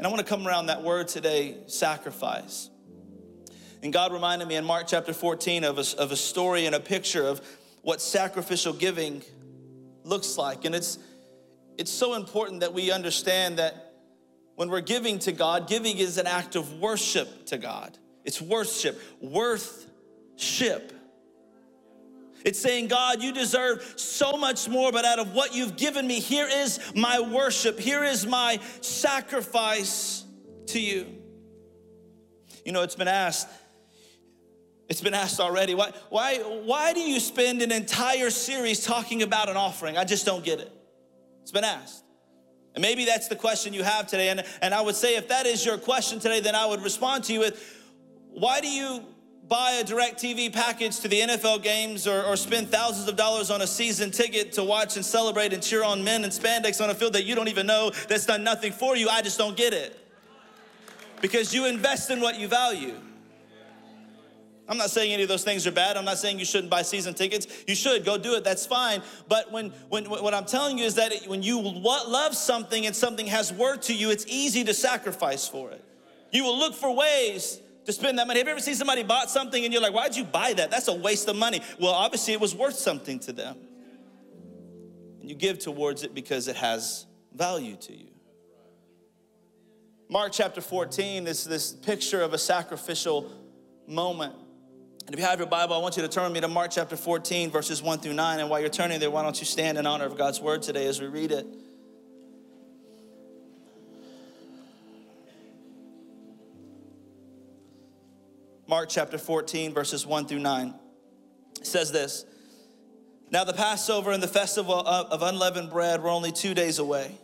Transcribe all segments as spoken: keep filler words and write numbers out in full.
And I want to come around that word today, sacrifice. And God reminded me in Mark chapter fourteen of a, of a story and a picture of what sacrificial giving looks like. And it's it's so important that we understand that when we're giving to God, giving is an act of worship to God. It's worship, worth-ship. It's saying, God, you deserve so much more, but out of what you've given me, here is my worship. Here is my sacrifice to you. You know, it's been asked, it's been asked already, why, why, why do you spend an entire series talking about an offering? I just don't get it. It's been asked. And maybe that's the question you have today. And, and I would say if that is your question today, then I would respond to you with, why do you buy a DirecTV package to the N F L games or, or spend thousands of dollars on a season ticket to watch and celebrate and cheer on men in spandex on a field that you don't even know that's done nothing for you? I just don't get it. Because you invest in what you value. I'm not saying any of those things are bad. I'm not saying you shouldn't buy season tickets. You should, go do it, that's fine. But when, when what I'm telling you is that it, when you love something and something has worth to you, it's easy to sacrifice for it. You will look for ways to spend that money. Have you ever seen somebody bought something and you're like, why'd you buy that? That's a waste of money. Well, obviously it was worth something to them. And you give towards it because it has value to you. Mark chapter fourteen is this picture of a sacrificial moment. And if you have your Bible, I want you to turn with me to Mark chapter fourteen, verses one through nine. And while you're turning there, why don't you stand in honor of God's word today as we read it? Mark chapter fourteen, verses one through nine. It says this. Now the Passover and the festival of unleavened bread were only two days away.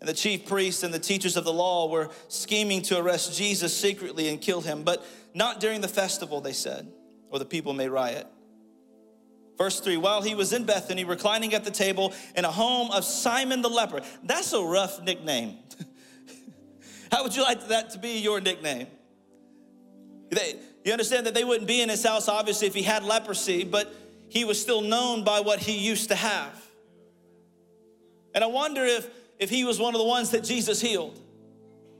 And the chief priests and the teachers of the law were scheming to arrest Jesus secretly and kill him, but not during the festival, they said, or the people may riot. Verse three, while he was in Bethany, reclining at the table in a home of Simon the leper. That's a rough nickname. How would you like that to be your nickname? They, you understand that they wouldn't be in his house, obviously, if he had leprosy, but he was still known by what he used to have. And I wonder if If he was one of the ones that Jesus healed.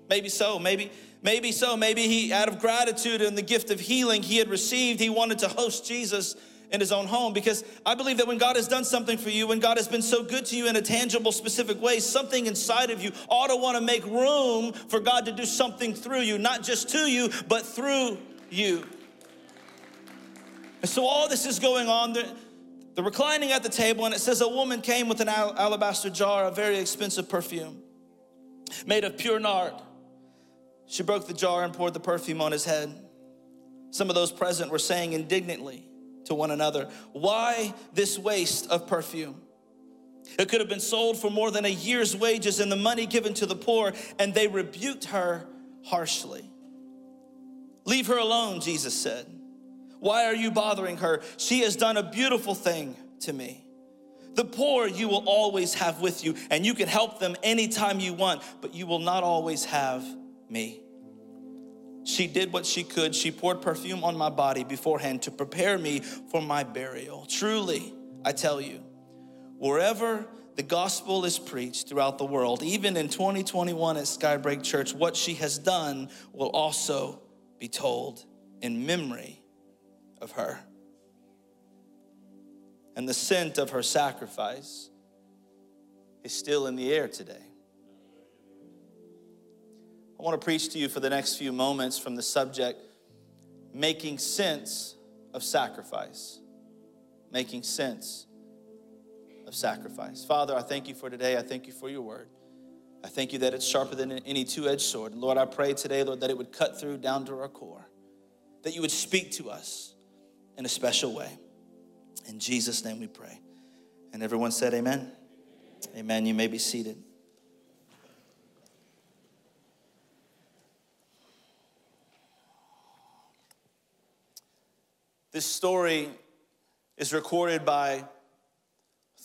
Maybe so, maybe, maybe so. Maybe he, out of gratitude and the gift of healing he had received, he wanted to host Jesus in his own home. Because I believe that when God has done something for you, when God has been so good to you in a tangible, specific way, something inside of you ought to want to make room for God to do something through you, not just to you, but through you. And so all this is going on there. The reclining at the table, and it says a woman came with an alabaster jar, a very expensive perfume made of pure nard. She broke the jar and poured the perfume on his head. Some of those present were saying indignantly to one another, why this waste of perfume? It could have been sold for more than a year's wages and the money given to the poor, and they rebuked her harshly. Leave her alone, Jesus said. Why are you bothering her? She has done a beautiful thing to me. The poor you will always have with you, and you can help them anytime you want, but you will not always have me. She did what she could. She poured perfume on my body beforehand to prepare me for my burial. Truly, I tell you, wherever the gospel is preached throughout the world, even in twenty twenty-one at Skybreak Church, what she has done will also be told in memory of her. And the scent of her sacrifice is still in the air today. I want to preach to you for the next few moments from the subject, making sense of sacrifice. Making sense of sacrifice. Father, I thank you for today. I thank you for your word. I thank you that it's sharper than any two-edged sword. And Lord, I pray today, Lord, that it would cut through down to our core, that you would speak to us in a special way. In Jesus' name we pray. And everyone said amen. Amen. Amen. You may be seated. This story is recorded by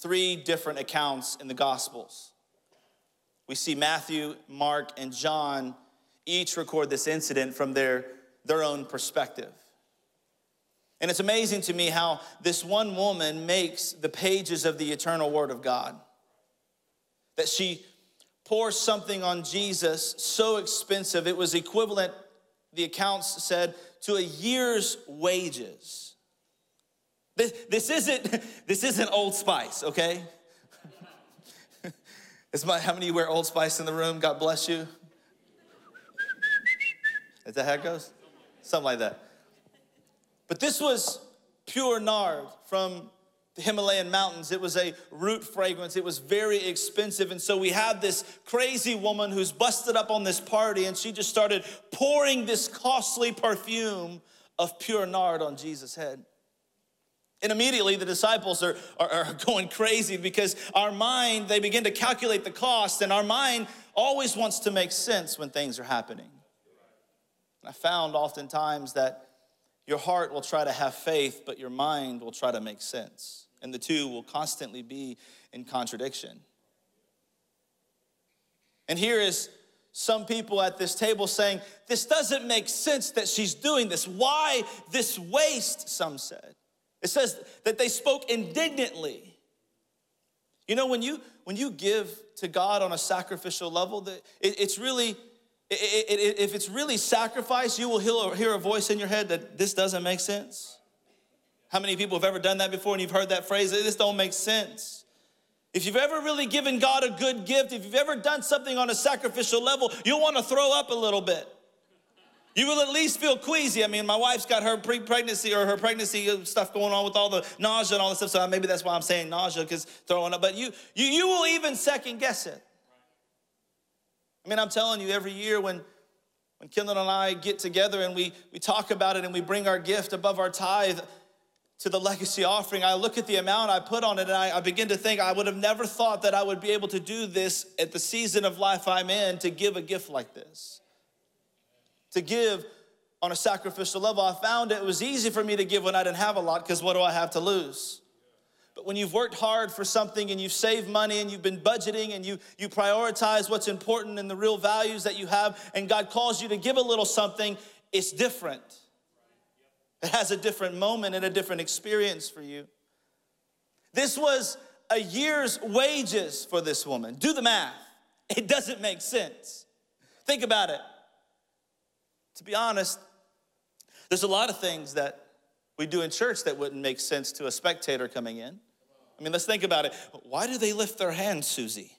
three different accounts in the Gospels. We see Matthew, Mark, and John each record this incident from their, their own perspective. And it's amazing to me how this one woman makes the pages of the eternal word of God. That she pour something on Jesus so expensive, it was equivalent, the accounts said, to a year's wages. This, this isn't this isn't Old Spice, okay? It's my, how many of you wear Old Spice in the room? God bless you. Is that how it goes? Something like that. But this was pure nard from the Himalayan mountains. It was a root fragrance. It was very expensive. And so we have this crazy woman who's busted up on this party, and she just started pouring this costly perfume of pure nard on Jesus' head. And immediately the disciples are, are, are going crazy, because our mind, they begin to calculate the cost, and our mind always wants to make sense when things are happening. I found oftentimes that your heart will try to have faith, but your mind will try to make sense. And the two will constantly be in contradiction. And here is some people at this table saying, this doesn't make sense that she's doing this. Why this waste, some said. It says that they spoke indignantly. You know, when you when you give to God on a sacrificial level, that it, it's really, it, it, if it's really sacrifice, you will hear, hear a voice in your head that this doesn't make sense. How many people have ever done that before and you've heard that phrase, this don't make sense? If you've ever really given God a good gift, if you've ever done something on a sacrificial level, you'll want to throw up a little bit. You will at least feel queasy. I mean, my wife's got her pre-pregnancy or her pregnancy stuff going on with all the nausea and all this stuff. So maybe that's why I'm saying nausea, because throwing up. But you, you, you will even second guess it. I mean, I'm telling you, every year when, when Kenan and I get together and we we talk about it and we bring our gift above our tithe to the legacy offering, I look at the amount I put on it and I, I begin to think I would have never thought that I would be able to do this at the season of life I'm in, to give a gift like this. To give on a sacrificial level. I found it was easy for me to give when I didn't have a lot, because what do I have to lose? But when you've worked hard for something and you've saved money and you've been budgeting and you, you prioritize what's important and the real values that you have, and God calls you to give a little something, it's different. It has a different moment and a different experience for you. This was a year's wages for this woman. Do the math. It doesn't make sense. Think about it. To be honest, there's a lot of things that we do in church that wouldn't make sense to a spectator coming in. I mean, let's think about it. Why do they lift their hands, Susie?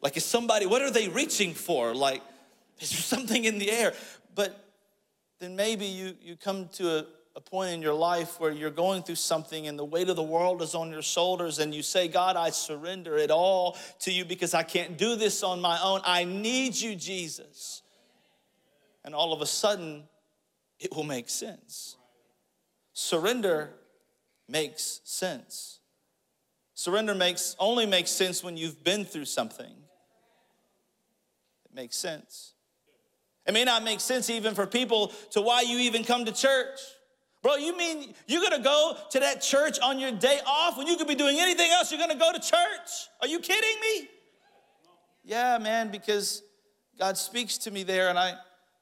Like, is somebody, what are they reaching for? Like, is there something in the air? But then maybe you, you come to a, a point in your life where you're going through something and the weight of the world is on your shoulders, and you say, God, I surrender it all to you, because I can't do this on my own. I need you, Jesus. And all of a sudden, it will make sense. Surrender makes sense. Surrender makes only makes sense when you've been through something. It makes sense. It may not make sense even for people to why you even come to church. Bro, you mean you're going to go to that church on your day off when you could be doing anything else? You're going to go to church? Are you kidding me? Yeah, man, because God speaks to me there, and I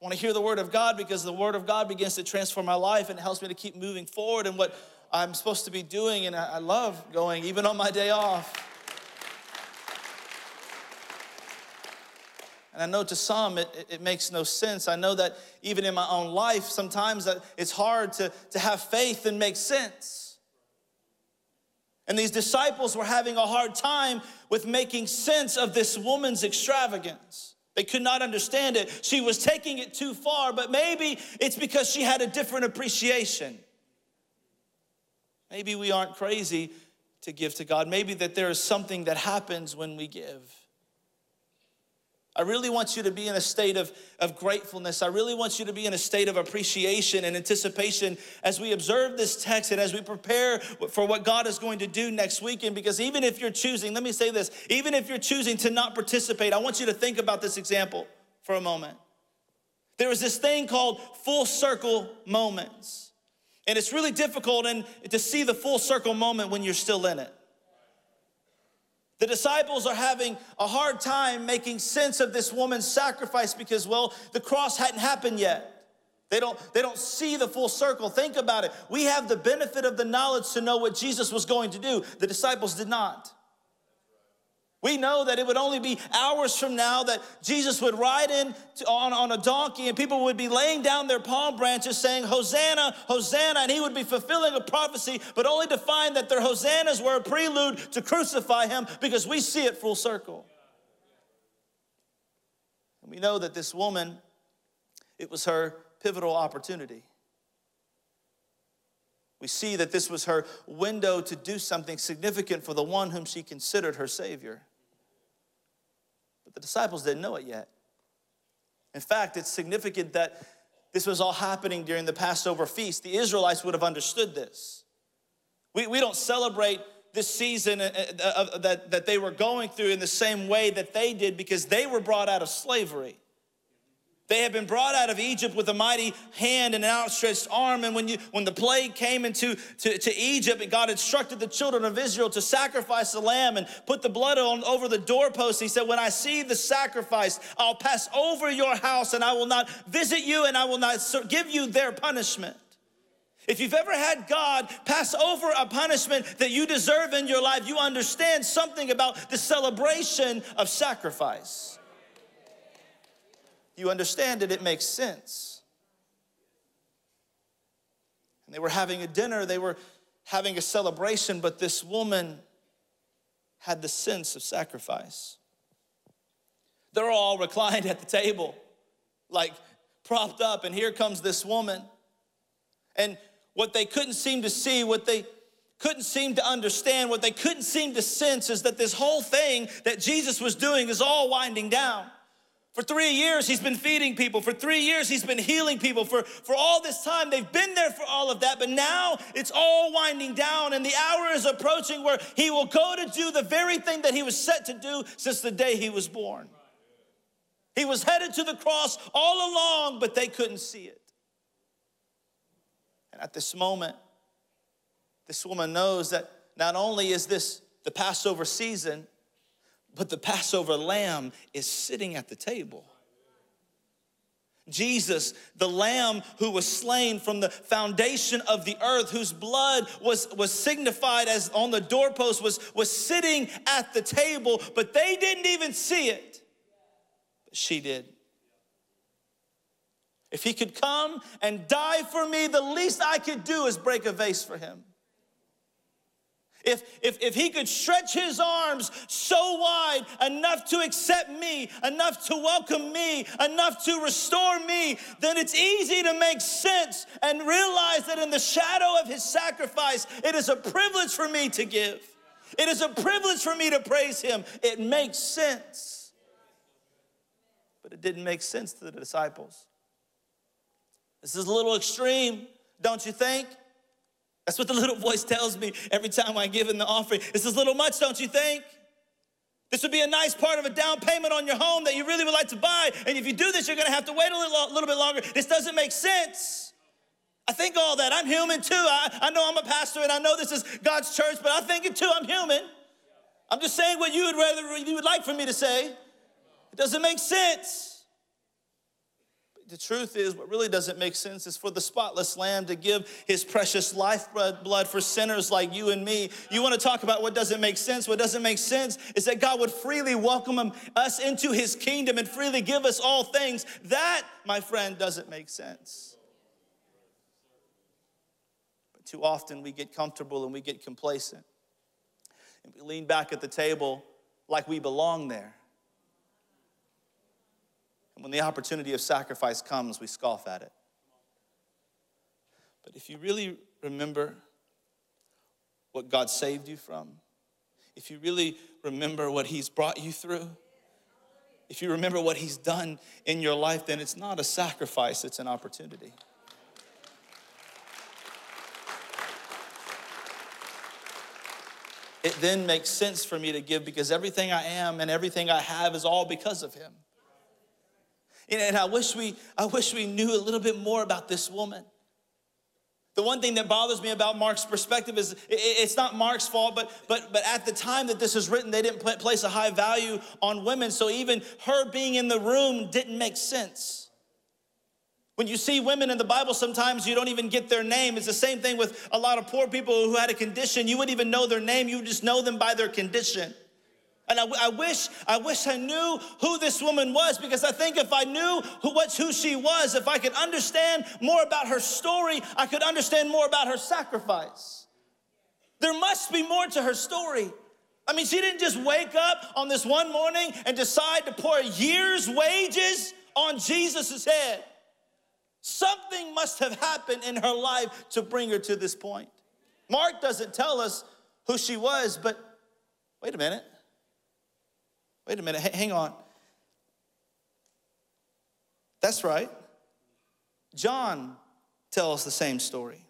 want to hear the word of God, because the word of God begins to transform my life and helps me to keep moving forward in what I'm supposed to be doing. And I love going even on my day off. And I know to some it, it, it makes no sense. I know that even in my own life, sometimes it's hard to, to have faith and make sense. And these disciples were having a hard time with making sense of this woman's extravagance. They could not understand it. She was taking it too far, but maybe it's because she had a different appreciation. Maybe we aren't crazy to give to God. Maybe that there is something that happens when we give. I really want you to be in a state of, of gratefulness. I really want you to be in a state of appreciation and anticipation as we observe this text and as we prepare for what God is going to do next weekend. Because even if you're choosing, let me say this, even if you're choosing to not participate, I want you to think about this example for a moment. There is this thing called full circle moments. And it's really difficult and to see the full circle moment when you're still in it. The disciples are having a hard time making sense of this woman's sacrifice because, well, the cross hadn't happened yet. They don't, they don't see the full circle. Think about it. We have the benefit of the knowledge to know what Jesus was going to do. The disciples did not. We know that it would only be hours from now that Jesus would ride in to, on, on a donkey, and people would be laying down their palm branches saying, Hosanna, Hosanna, and he would be fulfilling a prophecy, but only to find that their hosannas were a prelude to crucify him, because we see it full circle. And we know that this woman, it was her pivotal opportunity. We see that this was her window to do something significant for the one whom she considered her Savior. But the disciples didn't know it yet. In fact, it's significant that this was all happening during the Passover feast. The Israelites would have understood this. We, we don't celebrate this season that, that they were going through in the same way that they did, because they were brought out of slavery. They had been brought out of Egypt with a mighty hand and an outstretched arm. And when you, when the plague came into to, to Egypt, and God instructed the children of Israel to sacrifice a lamb and put the blood on over the doorpost, he said, when I see the sacrifice, I'll pass over your house, and I will not visit you, and I will not give you their punishment. If you've ever had God pass over a punishment that you deserve in your life, you understand something about the celebration of sacrifice. You understand it, it makes sense. And they were having a dinner, they were having a celebration, but this woman had the sense of sacrifice. They're all reclined at the table, like propped up, and here comes this woman. And what they couldn't seem to see, what they couldn't seem to understand, what they couldn't seem to sense is that this whole thing that Jesus was doing is all winding down. For three years, he's been feeding people. For three years, he's been healing people. For, for all this time, they've been there for all of that, but now it's all winding down, and the hour is approaching where he will go to do the very thing that he was set to do since the day he was born. He was headed to the cross all along, but they couldn't see it. And at this moment, this woman knows that not only is this the Passover season, but the Passover lamb is sitting at the table. Jesus, the lamb who was slain from the foundation of the earth, whose blood was, was signified as on the doorpost, was, was sitting at the table, but they didn't even see it. But she did. If he could come and die for me, the least I could do is break a vase for him. If, if, if he could stretch his arms so wide, enough to accept me, enough to welcome me, enough to restore me, then it's easy to make sense and realize that in the shadow of his sacrifice, it is a privilege for me to give. It is a privilege for me to praise him. It makes sense. But it didn't make sense to the disciples. This is a little extreme, don't you think? That's what the little voice tells me every time I give in the offering. This is a little much, don't you think? This would be a nice part of a down payment on your home that you really would like to buy. And if you do this, you're going to have to wait a little, little bit longer. This doesn't make sense. I think all that. I'm human too. I, I know I'm a pastor, and I know this is God's church, but I think it too. I'm human. I'm just saying what you would rather you would like for me to say. It doesn't make sense. The truth is, what really doesn't make sense is for the spotless lamb to give his precious lifeblood for sinners like you and me. You want to talk about what doesn't make sense? What doesn't make sense is that God would freely welcome us into his kingdom and freely give us all things. That, my friend, doesn't make sense. But too often we get comfortable and we get complacent. And we lean back at the table like we belong there. And when the opportunity of sacrifice comes, we scoff at it. But if you really remember what God saved you from, if you really remember what he's brought you through, if you remember what he's done in your life, then it's not a sacrifice, it's an opportunity. It then makes sense for me to give, because everything I am and everything I have is all because of him. And I wish we I wish we knew a little bit more about this woman. The one thing that bothers me about Mark's perspective is it's not Mark's fault, but but but at the time that this is written, they didn't place a high value on women, so even her being in the room didn't make sense. When you see women in the Bible, sometimes you don't even get their name. It's the same thing with a lot of poor people who had a condition. You wouldn't even know their name. You would just know them by their condition. And I, I wish, I wish I knew who this woman was, because I think if I knew who, what's who she was, if I could understand more about her story, I could understand more about her sacrifice. There must be more to her story. I mean, she didn't just wake up on this one morning and decide to pour a year's wages on Jesus' head. Something must have happened in her life to bring her to this point. Mark doesn't tell us who she was, but wait a minute. Wait a minute, H- hang on. That's right. John tells the same story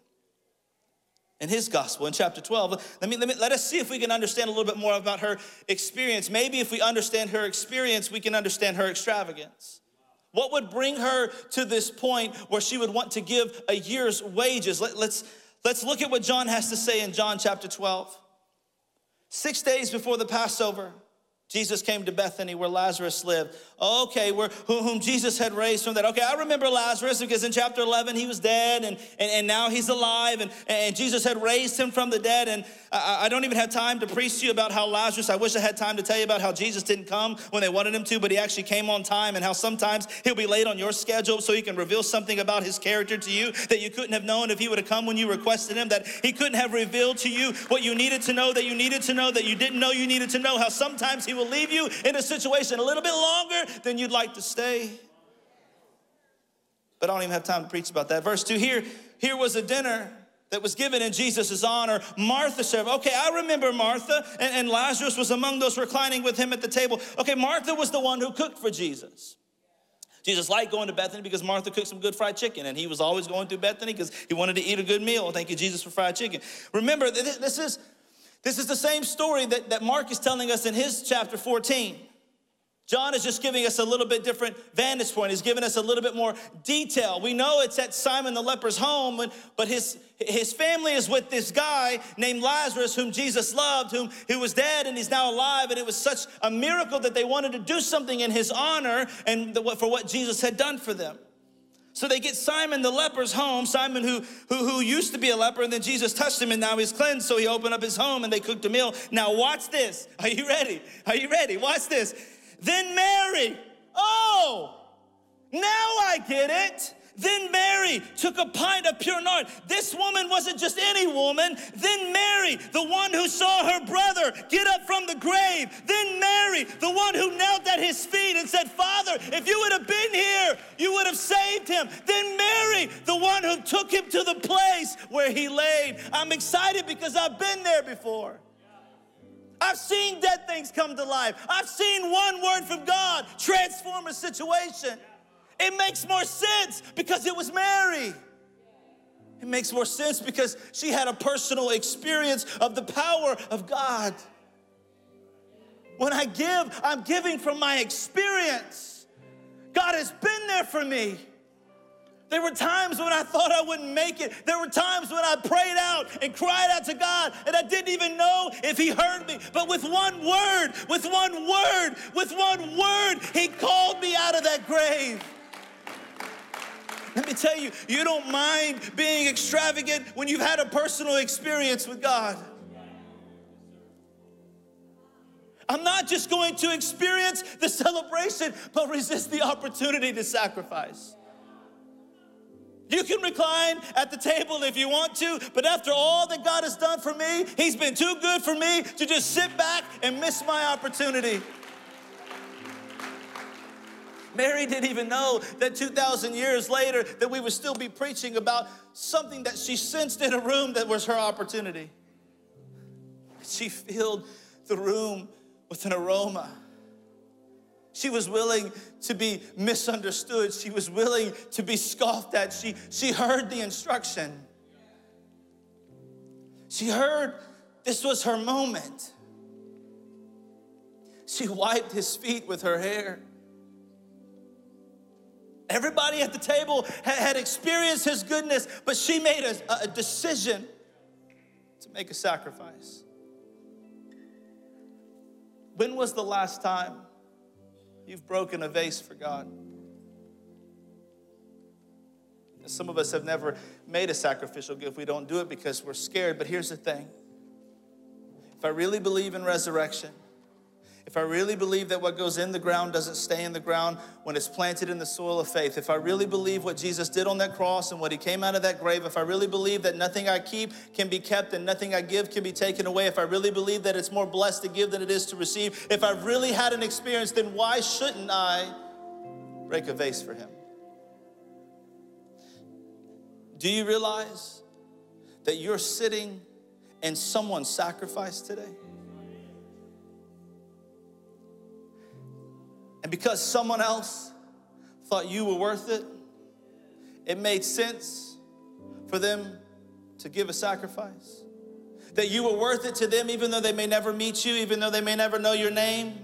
in his gospel in chapter twelve. Let me, let me, let us see if we can understand a little bit more about her experience. Maybe if we understand her experience, we can understand her extravagance. What would bring her to this point where she would want to give a year's wages? Let, let's, let's look at what John has to say in John chapter twelve. Six days before the Passover, Jesus came to Bethany where Lazarus lived. Okay, where whom Jesus had raised from that. Okay, I remember Lazarus because in chapter eleven, he was dead and, and, and now he's alive and, and Jesus had raised him from the dead. And I, I don't even have time to preach to you about how Lazarus, I wish I had time to tell you about how Jesus didn't come when they wanted him to, but he actually came on time, and how sometimes he'll be late on your schedule so he can reveal something about his character to you that you couldn't have known if he would have come when you requested him, that he couldn't have revealed to you what you needed to know, that you needed to know, that you didn't know you needed to know, how sometimes he will leave you in a situation a little bit longer than you'd like to stay. But I don't even have time to preach about that. Verse two, here, here was a dinner that was given in Jesus' honor. Martha served. Okay, I remember Martha, and, and Lazarus was among those reclining with him at the table. Okay, Martha was the one who cooked for Jesus. Jesus liked going to Bethany because Martha cooked some good fried chicken, and he was always going to Bethany because he wanted to eat a good meal. Thank you, Jesus, for fried chicken. Remember, this, this is... This is the same story that, that Mark is telling us in his chapter fourteen. John is just giving us a little bit different vantage point. He's giving us a little bit more detail. We know it's at Simon the leper's home, but his, his family is with this guy named Lazarus whom Jesus loved, whom who was dead and he's now alive. And it was such a miracle that they wanted to do something in his honor and the, for what Jesus had done for them. So they get Simon the leper's home, Simon who, who who used to be a leper, and then Jesus touched him and now he's cleansed. So he opened up his home and they cooked a meal. Now watch this. Are you ready? Are you ready? Watch this. Then Mary, oh, now I get it. Then Mary took a pint of pure nard. This woman wasn't just any woman. Then Mary, the one who saw her brother get up from the grave. Then Mary, the one who knelt at his feet and said, Father, if you would have been here, you would have saved him. Then Mary, the one who took him to the place where he laid. I'm excited because I've been there before. I've seen dead things come to life. I've seen one word from God transform a situation. It makes more sense because it was Mary. It makes more sense because she had a personal experience of the power of God. When I give, I'm giving from my experience. God has been there for me. There were times when I thought I wouldn't make it. There were times when I prayed out and cried out to God, and I didn't even know if he heard me. But with one word, with one word, with one word, he called me out of that grave. Let me tell you, you don't mind being extravagant when you've had a personal experience with God. I'm not just going to experience the celebration, but resist the opportunity to sacrifice. You can recline at the table if you want to, but after all that God has done for me, he's been too good for me to just sit back and miss my opportunity. Mary didn't even know that two thousand years later that we would still be preaching about something that she sensed in a room that was her opportunity. She filled the room with an aroma. She was willing to be misunderstood. She was willing to be scoffed at. She, she heard the instruction. She heard this was her moment. She wiped his feet with her hair. Everybody at the table had, had experienced his goodness, but she made a, a decision to make a sacrifice. When was the last time you've broken a vase for God? And some of us have never made a sacrificial gift. We don't do it because we're scared. But here's the thing. If I really believe in resurrection, if I really believe that what goes in the ground doesn't stay in the ground when it's planted in the soil of faith, if I really believe what Jesus did on that cross and what he came out of that grave, if I really believe that nothing I keep can be kept and nothing I give can be taken away, if I really believe that it's more blessed to give than it is to receive, if I've really had an experience, then why shouldn't I break a vase for him? Do you realize that you're sitting in someone's sacrifice today? And because someone else thought you were worth it, it made sense for them to give a sacrifice. That you were worth it to them, even though they may never meet you, even though they may never know your name.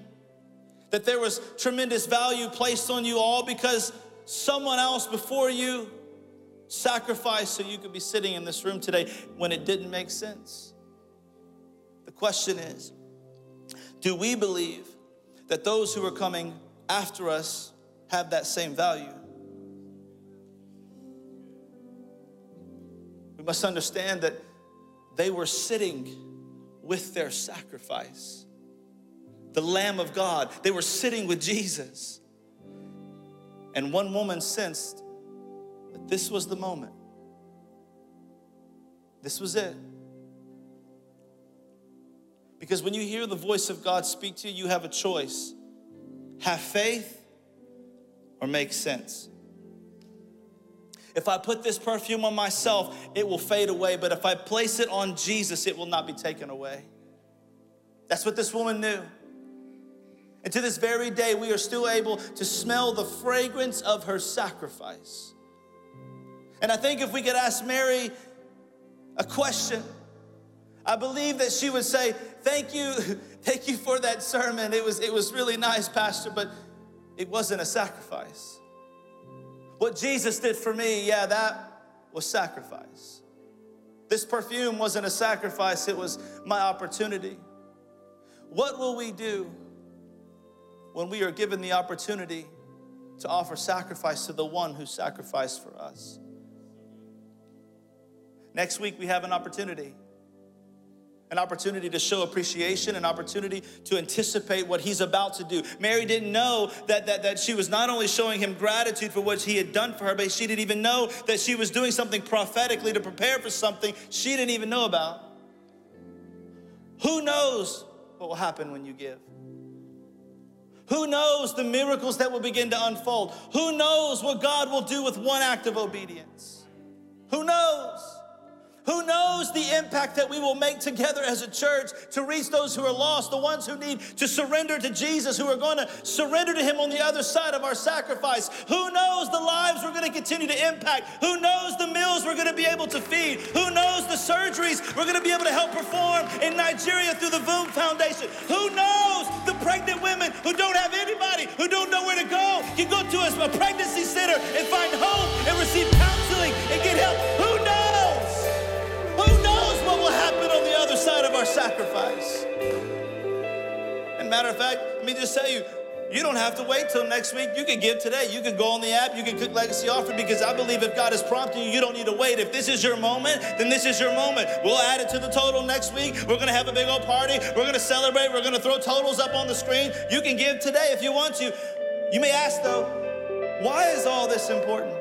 That there was tremendous value placed on you all because someone else before you sacrificed so you could be sitting in this room today when it didn't make sense. The question is, do we believe that those who are coming after us have that same value? We must understand that they were sitting with their sacrifice, the Lamb of God. They were sitting with Jesus. And one woman sensed that this was the moment. This was it. Because when you hear the voice of God speak to you, you have a choice. Have faith or make sense. If I put this perfume on myself, it will fade away. But if I place it on Jesus, it will not be taken away. That's what this woman knew. And to this very day, we are still able to smell the fragrance of her sacrifice. And I think if we could ask Mary a question, I believe that she would say, thank you, thank you for that sermon. It was, it was really nice, Pastor, but it wasn't a sacrifice. What Jesus did for me, yeah, that was sacrifice. This perfume wasn't a sacrifice, it was my opportunity. What will we do when we are given the opportunity to offer sacrifice to the one who sacrificed for us? Next week, we have an opportunity. An opportunity to show appreciation, an opportunity to anticipate what he's about to do. Mary didn't know that, that, that she was not only showing him gratitude for what he had done for her, but she didn't even know that she was doing something prophetically to prepare for something she didn't even know about. Who knows what will happen when you give? Who knows the miracles that will begin to unfold? Who knows what God will do with one act of obedience? Who knows? Who knows the impact that we will make together as a church to reach those who are lost, the ones who need to surrender to Jesus, who are going to surrender to him on the other side of our sacrifice. Who knows the lives we're going to continue to impact? Who knows the meals we're going to be able to feed? Who knows the surgeries we're going to be able to help perform in Nigeria through the VOOM Foundation? Who knows the pregnant women who don't have anybody, who don't know where to go, can go to a pregnancy center and find hope and receive counseling and get help? Who knows? What will happen on the other side of our sacrifice? And matter of fact, let me just tell you, you don't have to wait till next week. You can give today. You can go on the app. You can click Legacy Offering, because I believe if God is prompting you, you don't need to wait. If this is your moment, then this is your moment. We'll add it to the total next week. We're going to have a big old party. We're going to celebrate. We're going to throw totals up on the screen. You can give today if you want to. You may ask, though, why is all this important?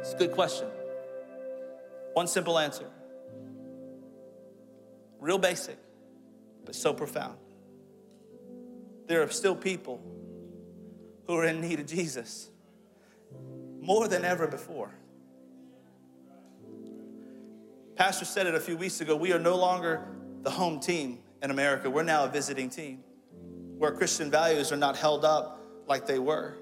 It's a good question. One simple answer. Real basic, but so profound. There are still people who are in need of Jesus more than ever before. Pastor said it a few weeks ago, we are no longer the home team in America. We're now a visiting team, where Christian values are not held up like they were,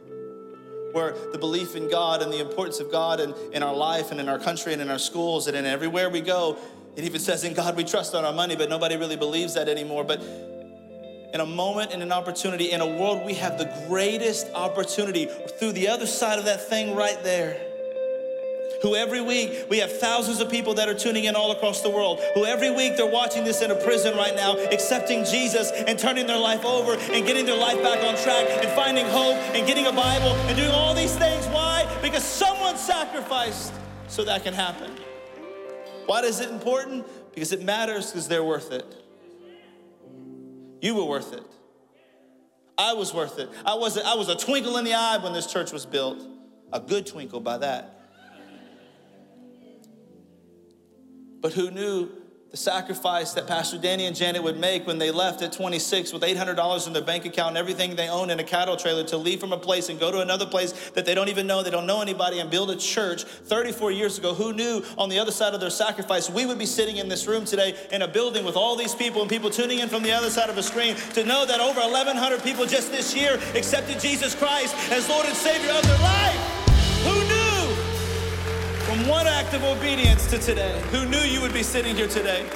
where the belief in God and the importance of God in, in our life and in our country and in our schools and in everywhere we go. It even says, in God we trust on our money, but nobody really believes that anymore. But in a moment, in an opportunity, in a world, we have the greatest opportunity through the other side of that thing right there. Who every week, we have thousands of people that are tuning in all across the world, who every week they're watching this in a prison right now, accepting Jesus and turning their life over and getting their life back on track and finding hope and getting a Bible and doing all these things. Why? Because someone sacrificed so that can happen. Why is it important? Because it matters, because they're worth it. You were worth it. I was worth it. I was, I was a twinkle in the eye when this church was built. A good twinkle by that. But who knew the sacrifice that Pastor Danny and Janet would make when they left at twenty-six with eight hundred dollars in their bank account and everything they own in a cattle trailer to leave from a place and go to another place that they don't even know, they don't know anybody, and build a church thirty-four years ago. Who knew on the other side of their sacrifice, we would be sitting in this room today in a building with all these people and people tuning in from the other side of a screen to know that over eleven hundred people just this year accepted Jesus Christ as Lord and Savior of their life. Who knew? From one act of obedience to today. Who knew you would be sitting here today?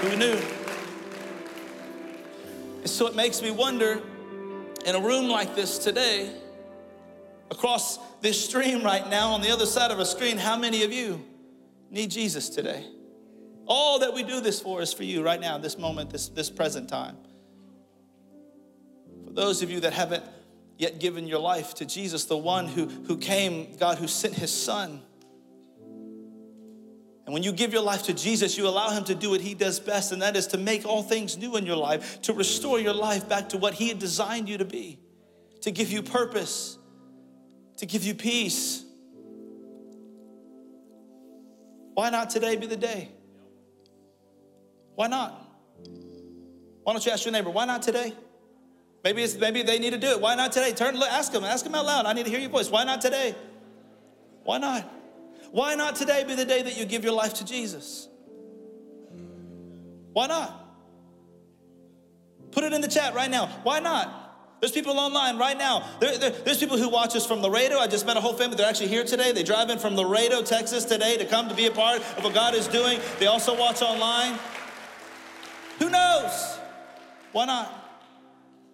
Who knew? And so it makes me wonder, in a room like this today, across this stream right now, on the other side of a screen, how many of you need Jesus today? All that we do this for is for you right now, this moment, this, this present time. For those of you that haven't yet given your life to Jesus, the one who, who came, God, who sent his son. And when you give your life to Jesus, you allow him to do what he does best, and that is to make all things new in your life, to restore your life back to what he had designed you to be, to give you purpose, to give you peace. Why not today be the day? Why not? Why don't you ask your neighbor, why not today? Maybe it's, maybe they need to do it. Why not today? Turn, look, ask them, ask them out loud. I need to hear your voice. Why not today? Why not? Why not today be the day that you give your life to Jesus? Why not? Put it in the chat right now. Why not? There's people online right now. There, there, there's people who watch us from Laredo. I just met a whole family. They're actually here today. They drive in from Laredo, Texas today to come to be a part of what God is doing. They also watch online. Who knows? Why not?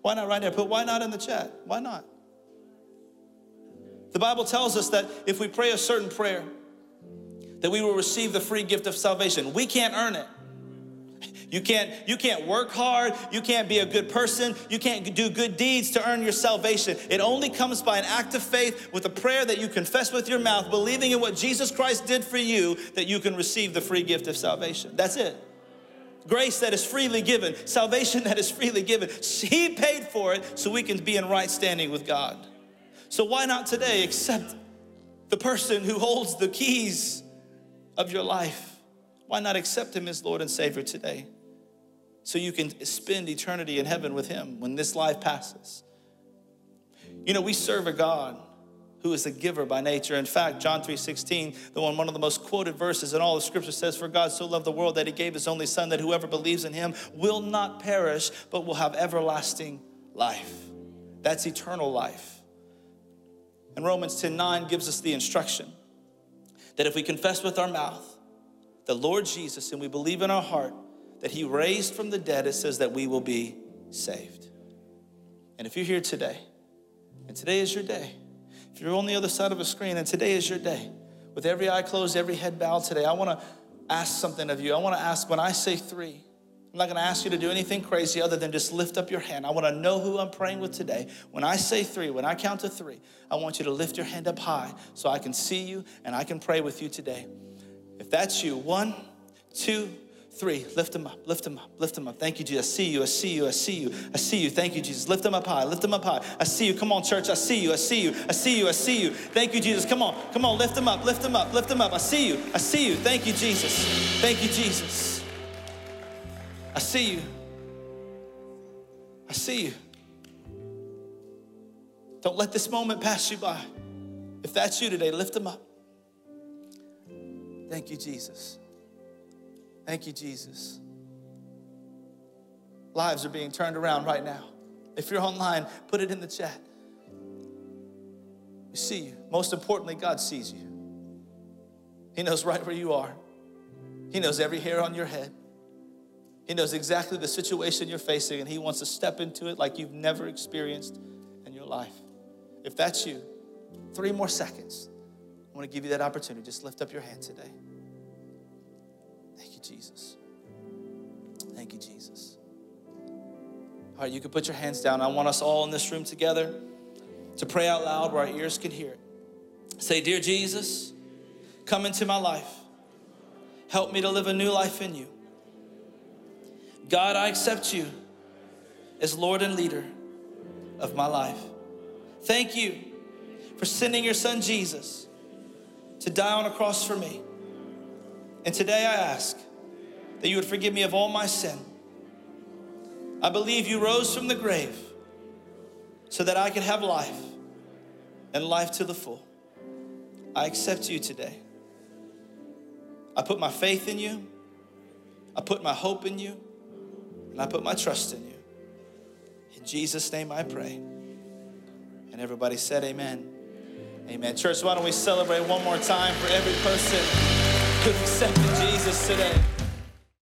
Why not right there? Put why not in the chat. Why not? The Bible tells us that if we pray a certain prayer, that we will receive the free gift of salvation. We can't earn it. You can't, you can't work hard. You can't be a good person. You can't do good deeds to earn your salvation. It only comes by an act of faith with a prayer that you confess with your mouth, believing in what Jesus Christ did for you, that you can receive the free gift of salvation. That's it. Grace that is freely given, salvation that is freely given. He paid for it so we can be in right standing with God. So why not today accept the person who holds the keys of your life? Why not accept him as Lord and Savior today so you can spend eternity in heaven with him when this life passes? You know, we serve a God who is a giver by nature. In fact, John three sixteen, the one, one of the most quoted verses in all of Scripture, says, "For God so loved the world that he gave his only son, that whoever believes in him will not perish, but will have everlasting life." That's eternal life. And Romans ten nine gives us the instruction that if we confess with our mouth the Lord Jesus and we believe in our heart that he raised from the dead, it says that we will be saved. And if you're here today, and today is your day, if you're on the other side of a screen and today is your day, with every eye closed, every head bowed today, I wanna ask something of you. I wanna ask, when I say three, I'm not gonna ask you to do anything crazy other than just lift up your hand. I wanna know who I'm praying with today. When I say three, when I count to three, I want you to lift your hand up high so I can see you and I can pray with you today. If that's you, one, two, three, lift them up, lift them up, lift them up. Thank you, Jesus. I see you, I see you, I see you, I see you. Thank you, Jesus. Lift them up high, lift them up high. I see you. Come on, church. I see you, I see you, I see you, I see you. Thank you, Jesus. Come on, come on, lift them up, lift them up, lift them up. I see you, I see you. Thank you, Jesus. Thank you, Jesus. I see you. I see you. Don't let this moment pass you by. If that's you today, lift them up. Thank you, Jesus. Thank you, Jesus. Lives are being turned around right now. If you're online, put it in the chat. We see you. Most importantly, God sees you. He knows right where you are. He knows every hair on your head. He knows exactly the situation you're facing, and he wants to step into it like you've never experienced in your life. If that's you, three more seconds. I want to give you that opportunity. Just lift up your hand today. Thank you, Jesus. Thank you, Jesus. All right, you can put your hands down. I want us all in this room together to pray out loud where our ears can hear it. Say, "Dear Jesus, come into my life. Help me to live a new life in you. God, I accept you as Lord and leader of my life. Thank you for sending your son Jesus to die on a cross for me. And today I ask that you would forgive me of all my sin. I believe you rose from the grave so that I could have life and life to the full. I accept you today. I put my faith in you. I put my hope in you. And I put my trust in you. In Jesus' name I pray. And everybody said amen. Amen. Amen. Church, why don't we celebrate one more time for every person who accepted Jesus today.